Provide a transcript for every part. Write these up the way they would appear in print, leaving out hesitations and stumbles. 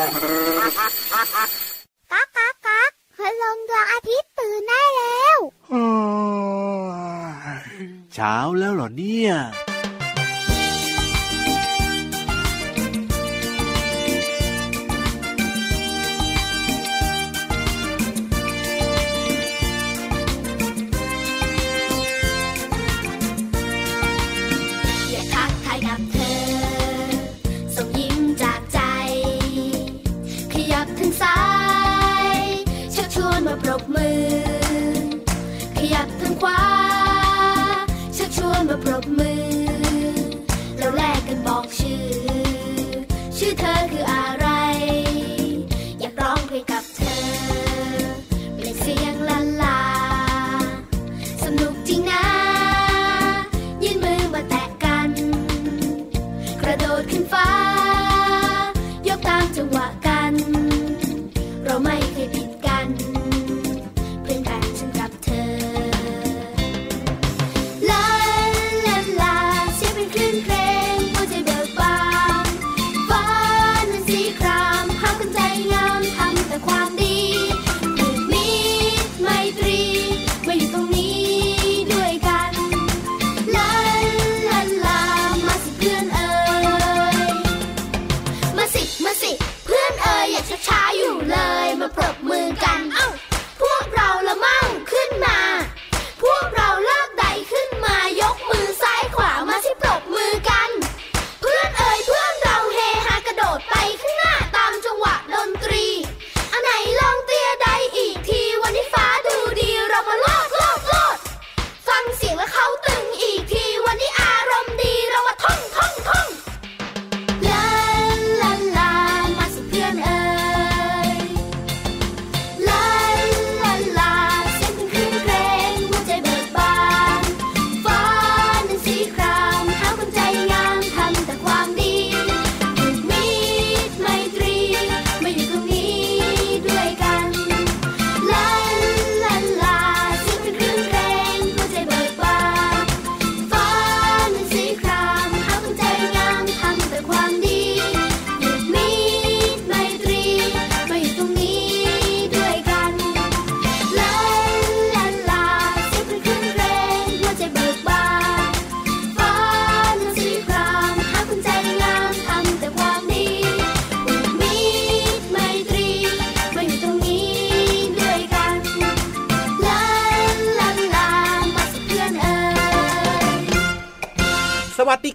ก๊ากก๊ากก๊ากพลงดวงอาทิตย์ตื่นได้แล้วเช้าแล้วเหรอเนี่ย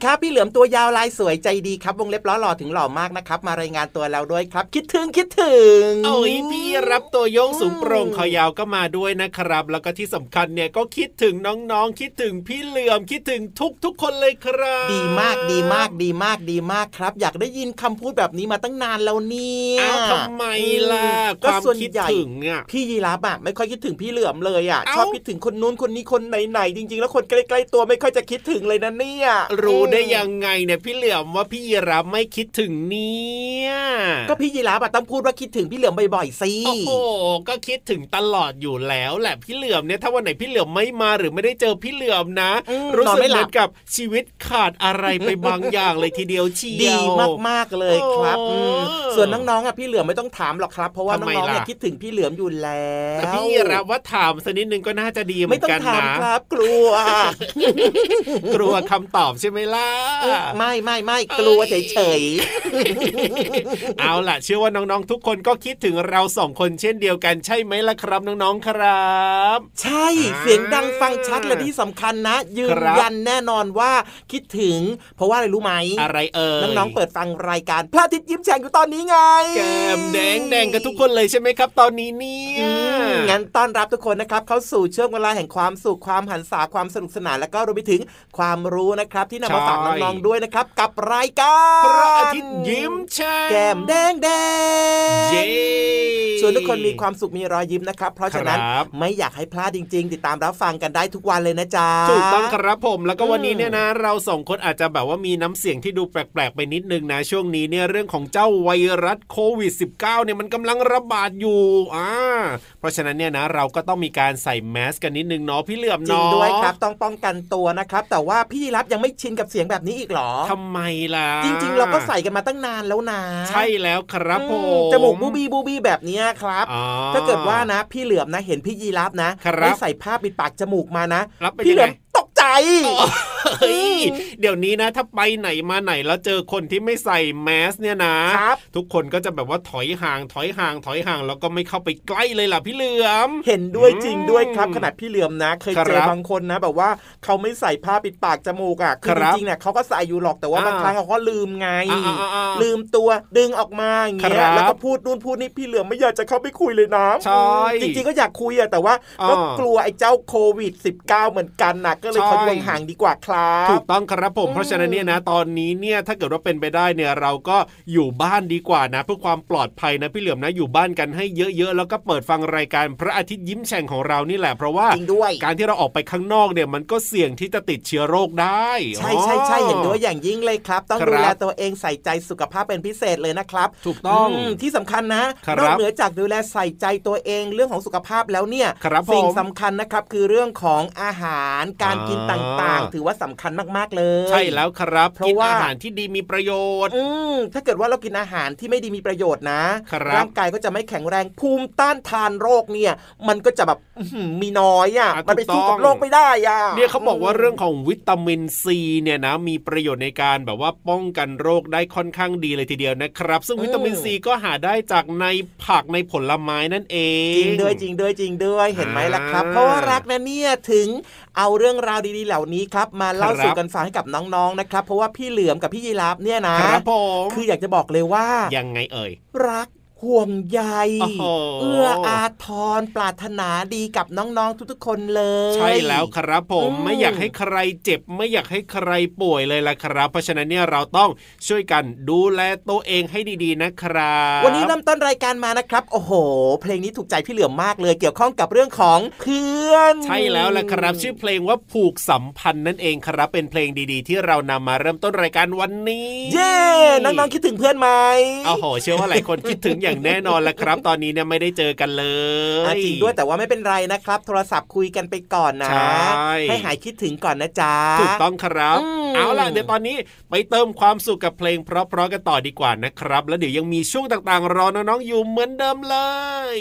ครับพี่เหลือมตัวยาวลายสวยใจดีครับวงเล็บล้อหล่อถึงหล่อมากนะครับมารายงานตัวเราด้วยครับคิดถึงโอ้ยพี่รับตัวโยงสูงโปร่งคอยาวก็มาด้วยนะครับแล้วก็ที่สำคัญเนี่ยก็คิดถึงน้องๆคิดถึงพี่เหลือมคิดถึงทุกคนเลยครับดีมากครับอยากได้ยินคำพูดแบบนี้มาตั้งนานแล้วเนี่ยทำไมล่ะความคิดถึงอ่ะพี่ยีรับอ่ะไม่ค่อยคิดถึงพี่เหลือมเลยอ่ะชอบคิดถึงคนนู้นคนนี้คนไหนจริงๆแล้วคนใกล้ๆตัวไม่ค่อยจะคิดถึงเลยนะเนี่ยรู้ได้ยังไงเนี่ยพี่เหลือมว่าพี่ยีรับไม่คิดถึงเนี่ยก็พี่ยีรับอ่ะต้องพูดว่าคิดถึงพี่เหลือมบ่อยๆสิโอ้โหก็คิดถึงตลอดอยู่แล้วแหละพี่เหลือมเนี่ยถ้าวันไหนพี่เหลือมไม่มาหรือไม่ได้เจอพี่เหลือมนะรู้สึกเหมือนกับชีวิตขาดอะไรไปบางอย่างเลยทีเดียวเชียวดีมากๆเลยครับส่วนน้องๆอ่ะพี่เหลือมไม่ต้องถามหรอกครับเพราะว่าน้องๆเนี่ยคิดถึงพี่เหลือมอยู่แล้วแต่พี่ยีรับว่าถามสักนิดนึงก็น่าจะดีเหมือนกันนะไม่ต้องถามครับกลัวคำตอบใช่ไหมล่ะไม่กลัวเฉยๆเอาล่ะเชื่อว่าน้องๆทุกคนก็คิดถึงเราสองคนเช่นเดียวกันใช่ไหมล่ะครับน้องๆครับใช่เสียงดังฟังชัดและที่สำคัญนะยืนยันแน่นอนว่าคิดถึงเพราะว่าอะไรรู้ไหมอะไรน้องๆเปิดฟังรายการพระอาทิตย์ยิ้มแฉ่งอยู่ตอนนี้ไงแก้มแดงแดงกันทุกคนเลยใช่ไหมครับตอนนี้เนี่ยงั้นต้อนรับทุกคนนะครับเข้าสู่ช่วงเวลาแห่งความสุขความหันษาความสนุกสนานแล้วก็รวมไปถึงความรู้นะครับที่นำมาฝากน้องๆด้วยนะครับกับรายการพระอาทิตย์ยิ้มแฉ่งแก้มแดงแดง วนทุกคนมีความสุขมีรอยยิ้มนะครับเพราะฉะนั้นไม่อยากให้พลาดจริงๆติดตามรับฟังกันได้ทุกวันเลยนะจ๊ะถูกต้องครับผมแล้วก็วันนี้เนี่ยนะเราสองคนอาจจะแบบว่ามีน้ำเสียงที่ดูแปลกๆไปนิดนึงนะช่วงนี้เนี่ยเรื่องของเจ้าไวรัสโควิด -19 เนี่ยมันกำลังระบาดอยู่เพราะฉะนั้นเนี่ยนะเราก็ต้องมีการใส่แมสกันนิดนึงเนาะพี่เหลือมเนาะจริงด้วยครับต้องป้องกันตัวนะครับแต่ว่าพี่รับยังไม่ชินกับเสียงแบบนี้อีกหรอทำไมล่ะจริงๆเราก็ใส่กันมาตั้งนานแล้วนะใช่แล้วครับผมจมูกบูบี้บูบี้แบบนี้ครับถ้าเกิดว่านะพี่เหลือมนะเห็นพี่ยีรับนะไม่ใส่ผ้าปิดปากจมูกมานะพี่เหลือมตกใจเดี๋ยวนี้นะถ้าไปไหนมาไหนแล้วเจอคนที่ไม่ใส่แมสเนี่ยนะทุกคนก็จะแบบว่าถอยห่างถอยห่างถอยห่างแล้วก็ไม่เข้าไปใกล้เลยล่ะพี่เหลือมเห็นด้วยจริงด้วยครับขนาดพี่เหลือมนะเคยเจอบางคนนะแบบว่าเขาไม่ใส่ผ้าปิดปากจมูกอ่ะคือจริงๆเนี่ยเขาก็ใส่อยู่หรอกแต่ว่าบางครั้งเขาก็ลืมไงลืมตัวดึงออกมาอย่างเงี้ยแล้วก็พูดนู่นพูดนี่พี่เหลือมไม่อยากจะเข้าไปคุยเลยนะจริงๆก็อยากคุยอ่ะแต่ว่าก็กลัวไอ้เจ้าโควิด -19 เหมือนกันนะก็เลยขออยู่ห่างดีกว่าครับถูกต้องครับผมเพราะฉะนั้นเนี่ยนะตอนนี้เนี่ยถ้าเกิดว่าเป็นไปได้เนี่ยเราก็อยู่บ้านดีกว่านะเพื่อความปลอดภัยนะพี่เหลือมนะอยู่บ้านกันให้เยอะๆแล้วก็เปิดฟังรายการพระอาทิตย์ยิ้มแฉ่งของเรานี่แหละเพราะว่าการที่เราออกไปข้างนอกเนี่ยมันก็เสี่ยงที่จะติดเชื้อโรคได้ใช่ใช่ใช่เห็นด้วยอย่างยิ่งเลยครับต้องดูแลตัวเองใส่ใจสุขภาพเป็นพิเศษเลยนะครับถูกต้องที่สำคัญนะนอกเหนือจากดูแลใส่ใจตัวเองเรื่องของสุขภาพแล้วเนี่ยสิ่งสำคัญนะครับคือเรื่องของอาหารการกินต่างๆถือว่าสำคัญมากๆเลยใช่แล้วครับเพราะว่าอาหารที่ดีมีประโยชน์ถ้าเกิดว่าเรากินอาหารที่ไม่ดีมีประโยชน์นะร่างกายก็จะไม่แข็งแรงภูมิต้านทานโรคเนี่ยมันก็จะแบบมีน้อยอ่ะมันไปสู้กับโรคไม่ได้อ่ะเนี่ยเขาบอกว่าเรื่องของวิตามินซีเนี่ยนะมีประโยชน์ในการแบบว่าป้องกันโรคได้ค่อนข้างดีเลยทีเดียวนะครับซึ่งวิตามินซีก็หาได้จากในผักในผลไม้นั่นเองจริงด้วยจริงด้วยจริงด้วยเห็นไหมล่ะครับเพราะว่ารักนะเนี่ยถึงเอาเรื่องราวดีๆเหล่านี้ครับมาเล่าสู่กันฟังให้กับน้องๆนะครับเพราะว่าพี่เหลือมกับพี่ยีราฟเนี่ยนะครับผมคืออยากจะบอกเลยว่ายังไงเอ่ยรักห่วงใยเอื้ออาทรปรารถนาดีกับน้องๆทุกๆคนเลยใช่แล้วครับผมไม่อยากให้ใครเจ็บไม่อยากให้ใครป่วยเลยล่ะครับเพราะฉะนั้นเนี่ยเราต้องช่วยกันดูแลตัวเองให้ดีๆนะครับวันนี้เริ่มต้นรายการมานะครับโอ้โหเพลงนี้ถูกใจพี่เหลือมมากเลยเกี่ยวข้องกับเรื่องของเพื่อนใช่แล้วล่ะครับชื่อเพลงว่าผูกสัมพันธ์นั่นเองครับเป็นเพลงดีๆที่เรานำมาเริ่มต้นรายการวันนี้เย้น้องๆคิดถึงเพื่อนไหมโอ้โหเชื่อว่าหลายคนคิดถึงอย่างแน่นอนละครับตอนนี้เนี่ยไม่ได้เจอกันเลยจริงด้วยแต่ว่าไม่เป็นไรนะครับโทรศัพท์คุยกันไปก่อนนะให้หายคิดถึงก่อนนะจ๊ะถูกต้องครับเอาล่ะเดี๋ยวตอนนี้ไปเติมความสุขกับเพลงเพราะๆกันต่อดีกว่านะครับแล้วเดี๋ยวยังมีช่วงต่างๆรอน้องๆอยู่เหมือนเดิมเลย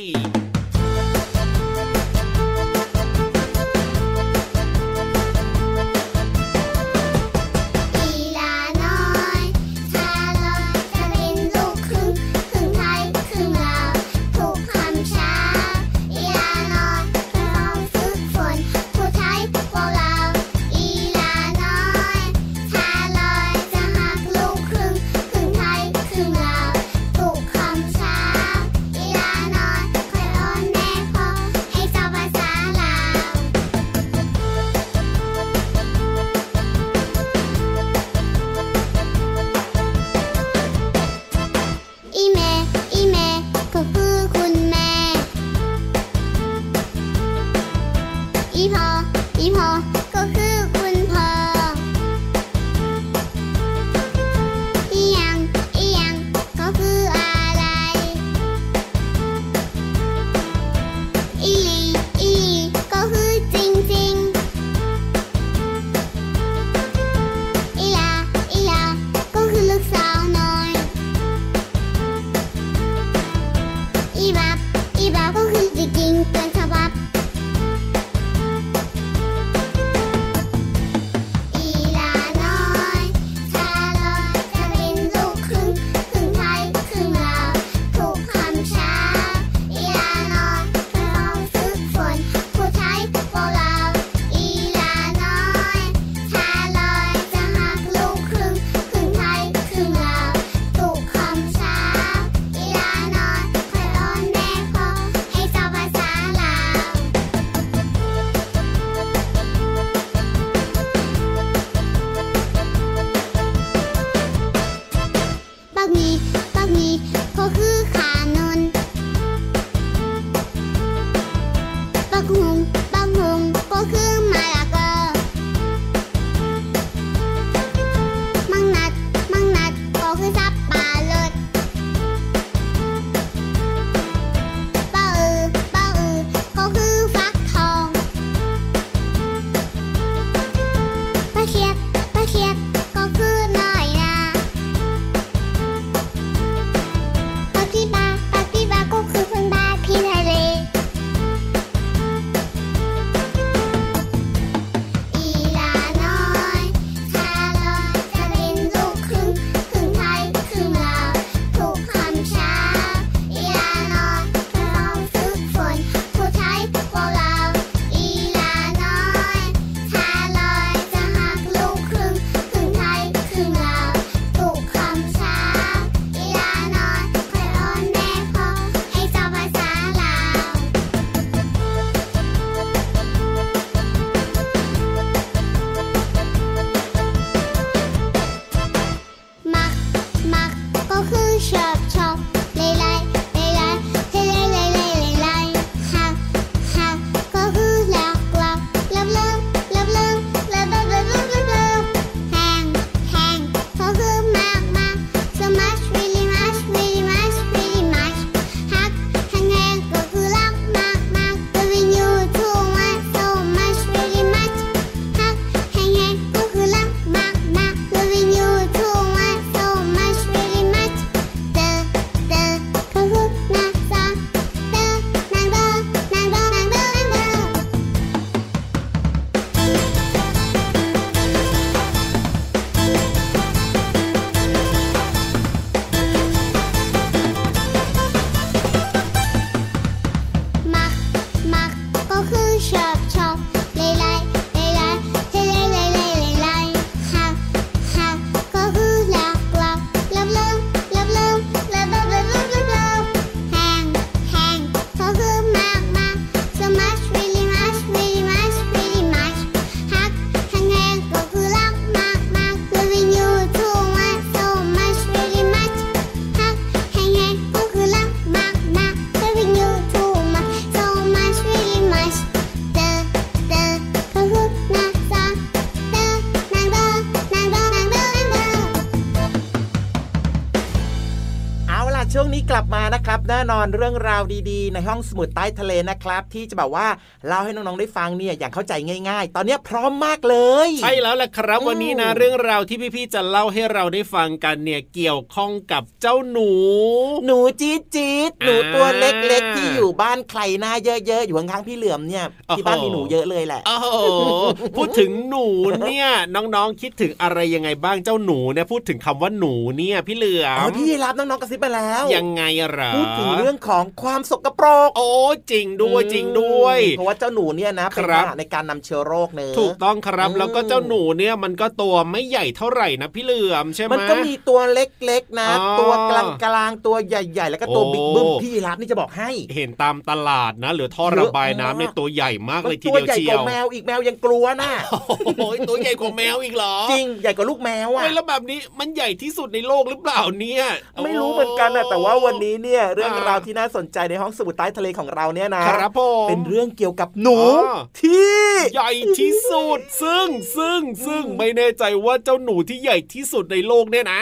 ช่วงนี้กลับมานะครับแน่นอนเรื่องราวดีๆในห้องสมุดใต้ทะเลนะครับที่จะแบบว่าเล่าให้น้องๆได้ฟังเนี่ยอย่างเข้าใจง่ายๆตอนนี้พร้อมมากเลยใช่แล้วล่ะครับวันนี้นะเรื่องราวที่พี่ๆจะเล่าให้เราได้ฟังกันเนี่ยเกี่ยวข้องกับเจ้าหนูจี๊ดจี๊ดหนูตัวเล็กๆที่อยู่บ้านใครหน้าเยอะๆอยู่ข้างๆพี่เหลือมเนี่ยที่บ้านมีหนูเยอะเลยแหละโอ้โหพูดถึงหนูเนี่ยน้องๆคิดถึงอะไรยังไงบ้างเจ้าหนูเนี่ยพูดถึงคำว่าหนูเนี่ยพี่เหลือมอ๋อพี่รับน้องๆกระซิบไปแล้วยังไงเหรอพูดถึงเรื่องของความสกปรกโอ้จริงด้วยจริงด้วยเพราะว่าเจ้าหนูเนี่ยนะเป็นในการนำเชื้อโรคเนอะถูกต้องครับแล้วก็เจ้าหนูเนี่ยมันก็ตัวไม่ใหญ่เท่าไหร่นะพี่เหลือมใช่ไหมมันก็มีตัวเล็กๆนะตัวกลางๆตัวใหญ่ๆแล้วก็ตัวบิ๊กบึ้มพี่รับนี่จะบอกให้เห็นตามตลาดนะหรือท่อระบายน้ำในตัวใหญ่มากเลยทีเดียวเชียวตัวใหญ่กว่าแมวอีกแมวยังกลัวนะโอ้ยตัวใหญ่กว่าแมวอีกเหรอจริงใหญ่กว่าลูกแมวอ่ะแล้วแบบนี้มันใหญ่ที่สุดในโลกหรือเปล่าเนี่ยไม่รู้เหมือนกันนะแต่ว่าวันนี้เนี่ยเรื่องราวที่น่าสนใจในห้องสมุดใต้ทะเลของเราเนี่ยนะเป็นเรื่องเกี่ยวกับหนูที่ใหญ่ที่สุดซึ่งไม่แน่ใจว่าเจ้าหนูที่ใหญ่ที่สุดในโลกเนี่ยนะ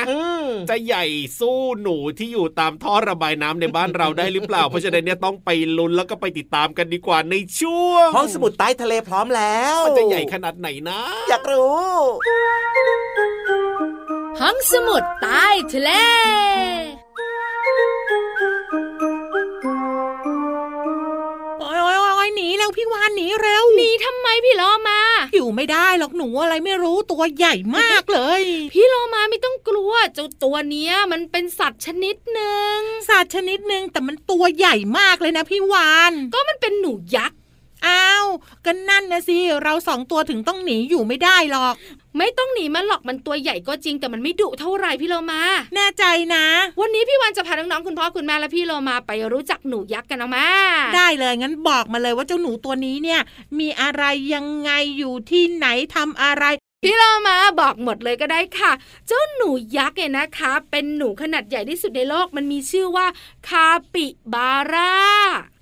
จะใหญ่สู้หนูที่อยู่ตามท่อระบายน้ำในบ้านเราได้หรือเปล่าเพราะฉะนั้นเนี่ยต้องไปลุ้นแล้วก็ไปติดตามกันดีกว่าในช่วงห้องสมุดใต้ทะเลพร้อมแล้วมันจะใหญ่ขนาดไหนนะอยากรู้ห้องสมุดใต้ทะเลหนีแล้วพี่วานหนีเร็วหนีทำไมพี่โลมาอยู่ไม่ได้หรอกหนูอะไรไม่รู้ตัวใหญ่มากเลยพี่โลมาไม่ต้องกลัวเจ้าตัวเนี้ยมันเป็นสัตว์ชนิดหนึ่งแต่มันตัวใหญ่มากเลยนะพี่วานก็มันเป็นหนูยักษ์อ้าวก็นั่นนะสิเราสองตัวถึงต้องหนีอยู่ไม่ได้หรอกไม่ต้องหนีมันหรอกมันตัวใหญ่ก็จริงแต่มันไม่ดุเท่าไหร่พี่โลมาแน่ใจนะวันนี้พี่วันจะพาน้องๆคุณพ่อคุณแม่และพี่โลมาไปรู้จักหนูยักษ์กันนะมาได้เลยงั้นบอกมาเลยว่าเจ้าหนูตัวนี้เนี่ยมีอะไรยังไงอยู่ที่ไหนทำอะไรพี่เรามาบอกหมดเลยก็ได้ค่ะเจ้าหนูยักษ์เนี่ยนะคะเป็นหนูขนาดใหญ่ที่สุดในโลกมันมีชื่อว่าคาปิบาร่า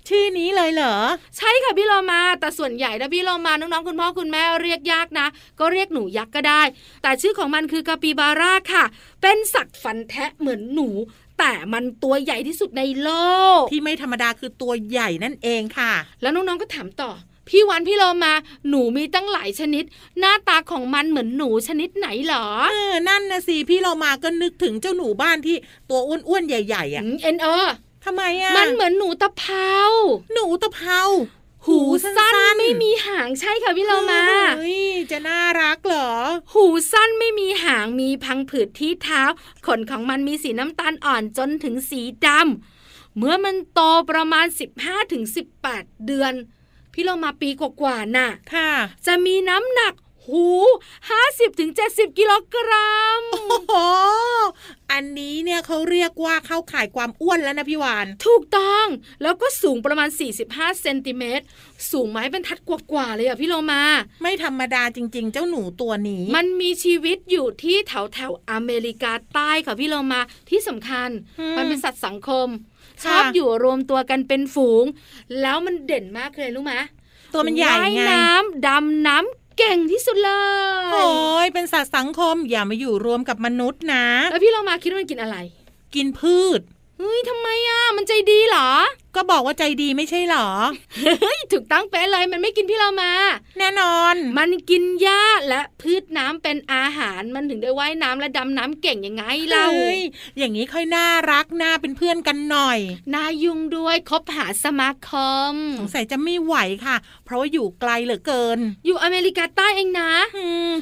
ชื่อนี้เลยเหรอใช่ค่ะพี่เรามาแต่ส่วนใหญ่นะพี่เรามาน้องๆคุณพ่อคุณแม่เรียกยากนะก็เรียกหนูยักษ์ก็ได้แต่ชื่อของมันคือคาปิบาร่าค่ะเป็นสัตว์ฟันแทะเหมือนหนูแต่มันตัวใหญ่ที่สุดในโลกที่ไม่ธรรมดาคือตัวใหญ่นั่นเองค่ะแล้วน้องๆก็ถามต่อพี่วันพี่โลมาหนูมีตั้งหลายชนิดหน้าตาของมันเหมือนหนูชนิดไหนหรอนั่นนะสิพี่โลมาก็นึกถึงเจ้าหนูบ้านที่ตัวอ้วนๆใหญ่ๆอ่ะทำไมอ่ะมันเหมือนหนูตะเภาหูสั้นไม่มีหางใช่ค่ะพี่โลมาจะน่ารักเหรอหูสั้นไม่มีหางมีพังผืดที่เท้าขนของมันมีสีน้ำตาลอ่อนจนถึงสีดำเมื่อมันโตประมาณ 15-18 เดือนพี่เรามาปีกว่าๆน่ะค่ะจะมีน้ำหนัก50-70 กิโลกรัมโอ้โหอันนี้เนี่ยเขาเรียกว่าเข้าข่ายความอ้วนแล้วนะพี่วานถูกต้องแล้วก็สูงประมาณ45เซนติเมตรสูงไม้บรรทัดกว่าๆเลยอ่ะพี่โลมาไม่ธรรมดาจริงๆเจ้าหนูตัวนี้มันมีชีวิตอยู่ที่แถวๆอเมริกาใต้ค่ะพี่โลมาที่สำคัญมันเป็นสัตว์สังคมชอบอยู่รวมตัวกันเป็นฝูงแล้วมันเด่นมากเลยรู้ไหมตัวมันใหญ่ไงน้ำดำน้ำเก่งที่สุดเลยโอ้ยเป็นสัตว์สังคมอย่ามาอยู่รวมกับมนุษย์นะแล้วพี่เรามาคิดว่ามันกินอะไรกินพืชเฮ้ยทำไมอ่ะมันใจดีเหรอก็บอกว่าใจดีไม่ใช่เหรอเฮ้ย ถูกตั้งเป๊ะเลยมันไม่กินพี่เรามาแน่นอนมันกินหญ้าและพืชน้ำเป็นอาหารมันถึงได้ว่ายน้ำและดำน้ำเก่งยังไงเล่าอย่างนี้ค่อยน่ารักน่าเป็นเพื่อนกันหน่อยน่ายุ่งด้วยคบหาสมาคมสงสัยจะไม่ไหวค่ะเพราะว่าอยู่ไกลเหลือเกินอยู่อเมริกาใต้เองนะ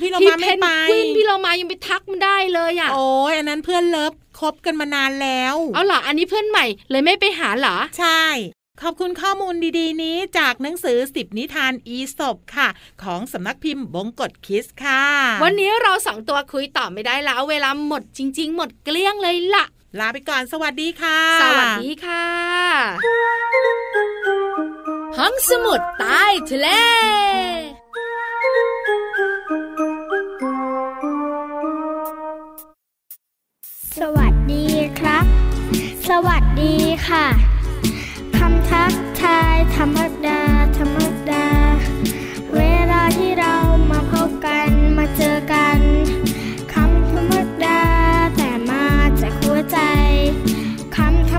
พี่เรามาไม่ไปพี่เรามายังไปทักมันได้เลยอ่ะโอ้ยอันนั้นเพื่อนเลิฟคบกันมานานแล้วเอาเหรออันนี้เพื่อนใหม่เลยไม่ไปหาเหรอใช่ขอบคุณข้อมูลดีๆนี้จากหนังสือ10นิทานอีสปค่ะของสำนักพิมพ์บงกฎคิสค่ะวันนี้เราสองตัวคุยต่อไม่ได้แล้วเวลาหมดจริงๆหมดเกลี้ยงเลยล่ะลาไปก่อนสวัสดีค่ะสวัสดีค่ะห้องสมุดใต้ทะเลสวัสดีครับสวัสดีค่ะคำทักทายธรรมดาเวลาที่เรามาพบกันมาเจอกันคำธรรมดาแต่มาจากหัวใจคำธรรม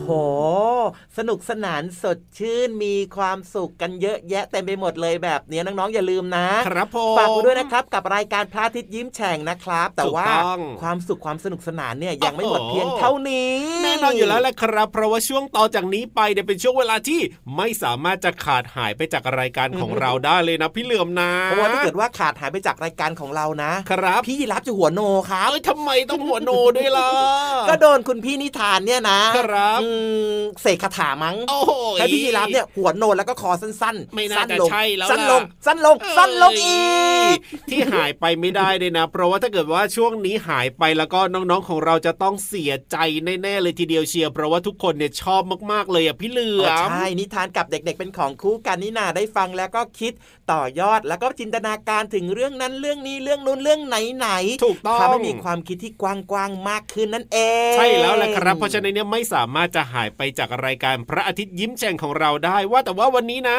โหสนุกสนานสดชื่นมีความสุขกันเยอะแยะเต็มไปหมดเลยแบบนี้น้องๆอย่าลืมนะครับผมฝากด้วยนะครับกับรายการพระอาทิตย์ยิ้มแฉ่งนะครับแต่ว่าความสุขความสนุกสนานเนี่ยยังไม่หมดเพียงเท่านี้แน่นอนอยู่แล้วแหละครับเพราะว่าช่วงต่อจากนี้ไปเนี่ยเป็นช่วงเวลาที่ไม่สามารถจะขาดหายไปจากรายการของเราได้เลยนะพี่เหลือมนะเพราะว่าถ้าเกิดว่าขาดหายไปจากรายการของเรานะครับพี่รับจะหัวโนครับทำไมต้องหัวโนด้วยล่ะก็โดนคุณพี่นิทานเนี่ยนะครับเสกคาถามั้งให้พี่รับเนี่ยหัวโนแล้วก็คอสั้นๆไม่น่าจะใช่แล้วสั้นลงสั้นลงสั้นลงอีกที่หายไปไม่ได้เลยนะเพราะว่าถ้าเกิดว่าช่วงนี้หายไปแล้วก็น้องๆของเราจะต้องเสียใจแน่ๆเลยทีเดียวเชียร์เพราะว่าทุกคนเนี่ยชอบมากๆเลยอ่ะพี่เหลือมใช่นิทานกับเด็กๆเป็นของคู่กันนี่นาได้ฟังแล้วก็คิดต่อยอดแล้วก็จินตนาการถึงเรื่องนั้นเรื่องนี้เรื่องนู้นเรื่องไหนถูกต้องทำให้มีความคิดที่กว้างๆมากขึ้นนั่นเองใช่แล้วแหละครับเพราะฉะนั้นเนี่ยไม่สามารถจะหายไปจากรายการพระอาทิตย์ยิ้มแฉ่งของเราได้ว่าแต่ว่าวันนี้นะ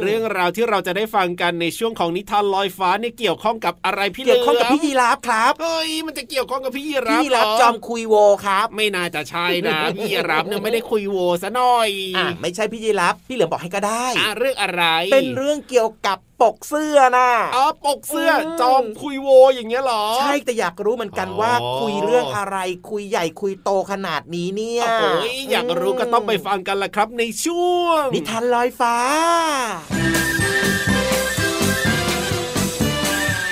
เรื่องราวที่เราจะได้ฟังกันในช่วงของนิทานลอยฟ้าเนี่ยเกี่ยวข้องกับอะไรพี่เหลือมเกี่ยวข้องกับพี่ยีราฟครับเฮ้ยมันจะเกี่ยวข้องกับพี่ยีราฟพี่ยีราฟจอมคุยโวครับไม่น่าจะใช่นะพี่ยีราฟเนี่ยไม่ได้คุยโวซะหน่อยไม่ใช่พี่ยีราฟพี่เหลือมบอกให้ก็ได้เรื่องอะไรเป็นเรื่องเกี่ยวกับปกเสื้อนะปกเสื้อจอมคุยโวอย่างเงี้ยหรอใช่แต่อยากรู้เหมือนกันว่าคุยเรื่องอะไรคุยใหญ่คุยโตขนาดนี้เนี่ยโอ้ยอยากรู้ก็ต้องไปฟังกันละครับในช่วงนิทานลอยฟ้า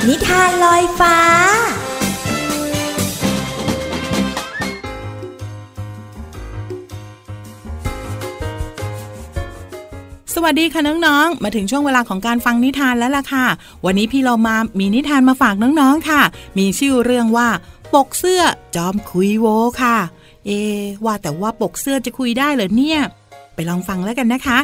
นิทานลอยฟ้าสวัสดีค่ะน้องๆมาถึงช่วงเวลาของการฟังนิทานแล้วล่ะค่ะวันนี้พี่เรามามีนิทานมาฝากน้องๆค่ะมีชื่อเรื่องว่าปกเสื้อจอมคุยโวค่ะว่าแต่ว่าปกเสื้อจะคุยได้เหรอเนี่ยไปลองฟังแล้วกันนะคะ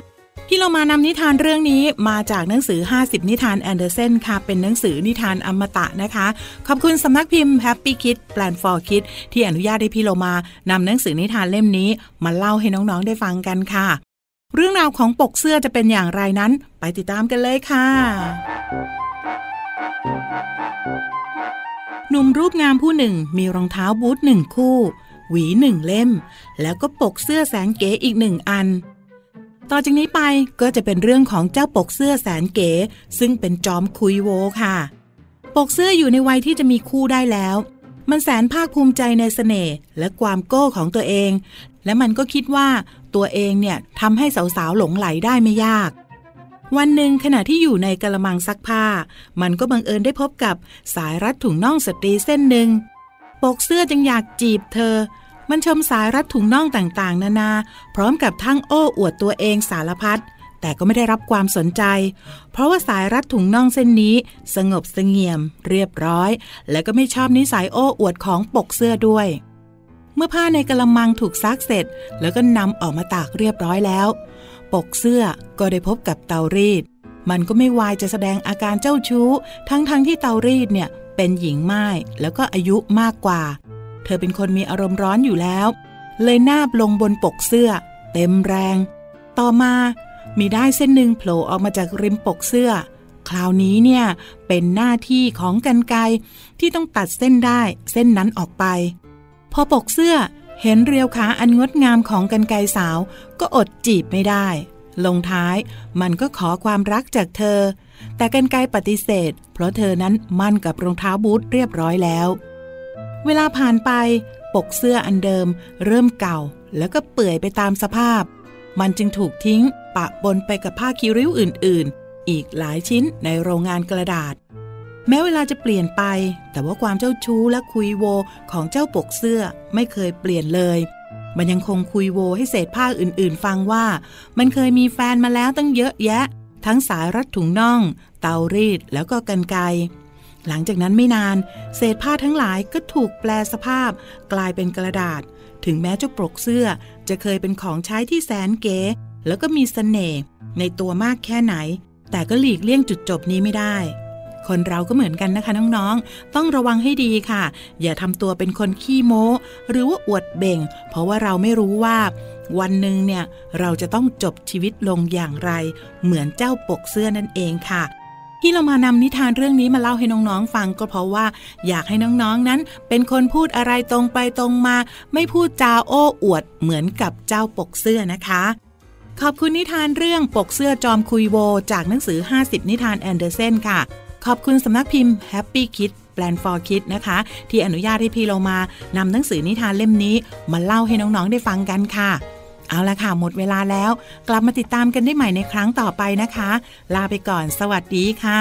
พี่เรามานำนิทานเรื่องนี้มาจากหนังสือ50นิทานแอนเดอร์เซนค่ะเป็นหนังสือนิทานอมตะนะคะขอบคุณสำนักพิมพ์ Happy Kids Plan for Kids ที่อนุญาตให้พี่เรามานำหนังสือนิทานเล่มนี้มาเล่าให้น้องๆได้ฟังกันค่ะเรื่องราวของปกเสื้อจะเป็นอย่างไรนั้นไปติดตามกันเลยค่ะหนุ่มรูปงามผู้หนึ่งมีรองเท้าบูท1คู่หวี1เล่มแล้วก็ปกเสื้อแสนเก๋อีก1อันต่อจากนี้ไปก็จะเป็นเรื่องของเจ้าปกเสื้อแสนเก๋ซึ่งเป็นจอมคุยโวค่ะปกเสื้ออยู่ในวัยที่จะมีคู่ได้แล้วมันแสนภาคภูมิใจในเสน่ห์และความโก้ของตัวเองและมันก็คิดว่าตัวเองเนี่ยทำให้สาวๆหลงไหลได้ไม่ยากวันหนึ่งขณะที่อยู่ในกระมังซักผ้ามันก็บังเอิญได้พบกับสายรัดถุงน่องสตรีเส้นหนึ่งปกเสื้อจึงอยากจีบเธอมันชมสายรัดถุงน่องต่างๆนานาพร้อมกับทั้งโอ้อวดตัวเองสารพัดแต่ก็ไม่ได้รับความสนใจเพราะว่าสายรัดถุงน่องเส้นนี้สงบเสงี่ยมเรียบร้อยและก็ไม่ชอบนิสัยโอ้อวดของปกเสื้อด้วยเมื่อผ้าในกระมังถูกซักเสร็จแล้วก็นำออกมาตากเรียบร้อยแล้วปกเสื้อก็ได้พบกับเตารีดมันก็ไม่วายจะแสดงอาการเจ้าชู้ทั้งที่เตารีดเนี่ยเป็นหญิงม่ายแล้วก็อายุมากกว่าเธอเป็นคนมีอารมณ์ร้อนอยู่แล้วเลยนาบลงบนปกเสื้อเต็มแรงต่อมามีด้ายเส้นหนึ่งโผล่ออกมาจากริมปกเสื้อคราวนี้เนี่ยเป็นหน้าที่ของกรรไกรที่ต้องตัดเส้นด้ายเส้นนั้นออกไปพอปกเสื้อเห็นเรียวขาอันงดงามของกรรไกรสาวก็อดจีบไม่ได้ลงท้ายมันก็ขอความรักจากเธอแต่กรรไกรปฏิเสธเพราะเธอนั้นมั่นกับรองเท้าบูทเรียบร้อยแล้วเวลาผ่านไปปกเสื้ออันเดิมเริ่มเก่าแล้วก็เปื่อยไปตามสภาพมันจึงถูกทิ้งปะปนไปกับผ้าคีริ้วอื่นๆอีกหลายชิ้นในโรงงานกระดาษแม้เวลาจะเปลี่ยนไปแต่ว่าความเจ้าชู้และคุยโวของเจ้าปกเสื้อไม่เคยเปลี่ยนเลยมันยังคงคุยโวให้เศษผ้าอื่นๆฟังว่ามันเคยมีแฟนมาแล้วตั้งเยอะแยะทั้งสายรัดถุงน่องเตารีดแล้วก็กรรไกรหลังจากนั้นไม่นานเศษผ้าทั้งหลายก็ถูกแปลสภาพกลายเป็นกระดาษถึงแม้เจ้าปกเสื้อจะเคยเป็นของใช้ที่แสนเก๋แล้วก็มีเสน่ห์ในตัวมากแค่ไหนแต่ก็หลีกเลี่ยงจุดจบนี้ไม่ได้คนเราก็เหมือนกันนะคะน้องๆต้องระวังให้ดีค่ะอย่าทำตัวเป็นคนขี้โม้หรือว่าอวดเบ่งเพราะว่าเราไม่รู้ว่าวันหนึ่งเนี่ยเราจะต้องจบชีวิตลงอย่างไรเหมือนเจ้าปกเสื้อนั่นเองค่ะ ที่เรามานำนิทานเรื่องนี้มาเล่าให้น้องๆฟังก็เพราะว่าอยากให้น้องๆนั้นเป็นคนพูดอะไรตรงไปตรงมาไม่พูดจาโอ้อวดเหมือนกับเจ้าปกเสื้อนะคะขอบคุณนิทานเรื่องปกเสื้อจอมคุยโวจากหนังสือ50นิทานแอนเดอร์เซนค่ะขอบคุณสำนักพิมพ์ Happy Kids Plan for Kids นะคะที่อนุญาตให้พี่เรามานำหนังสือนิทานเล่มนี้มาเล่าให้น้องๆได้ฟังกันค่ะเอาละค่ะหมดเวลาแล้วกลับมาติดตามกันได้ใหม่ในครั้งต่อไปนะคะลาไปก่อนสวัสดีค่ะ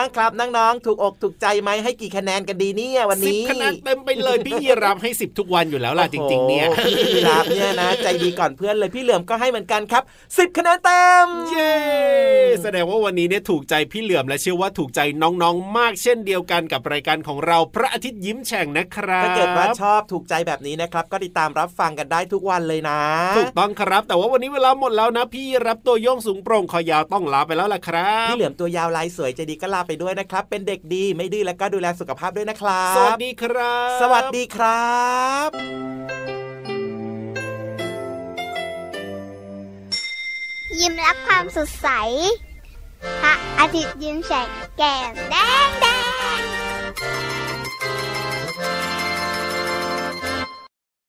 บ้างครับน้องๆถูกอกถูกใจไหมให้กี่คะแนนกันดีเนี่ยวันนี้10คะแนนเต็มไปเลยพี่ยีรับให้10ทุกวันอยู่แล้วล่ะจริงๆเนี่ยพี่ยีรับเนี่ยนะใจดีก่อนเพื่อนเลยพี่เหลือมก็ให้เหมือนกันครับ10คะแนนเต็มเย้แสดงว่าวันนี้เนี่ยถูกใจพี่เหลือมและเชื่อว่าถูกใจน้องๆมากเช่นเดียวกันกับรายการของเราพระอาทิตย์ยิ้มแฉ่งนะครับถ้าเกิดว่าชอบถูกใจแบบนี้นะครับก็ติดตามรับฟังกันได้ทุกวันเลยนะถูกต้องครับแต่ว่าวันนี้เวลาหมดแล้วนะพี่รับตัวโยงสูงโปร่งคอยาวต้องลาไปแล้วล่ะครับพี่เหลือมตัวยาวลายสวยใจดีก็ลาไปด้วยนะครับเป็นเด็กดีไม่ดื้อและก็ดูแลสุขภาพด้วยนะครับสวัสดีครับสวัสดีครับยิ้มรับความสดใสพระอาทิตย์ยิ้มแฉกแก้มแดง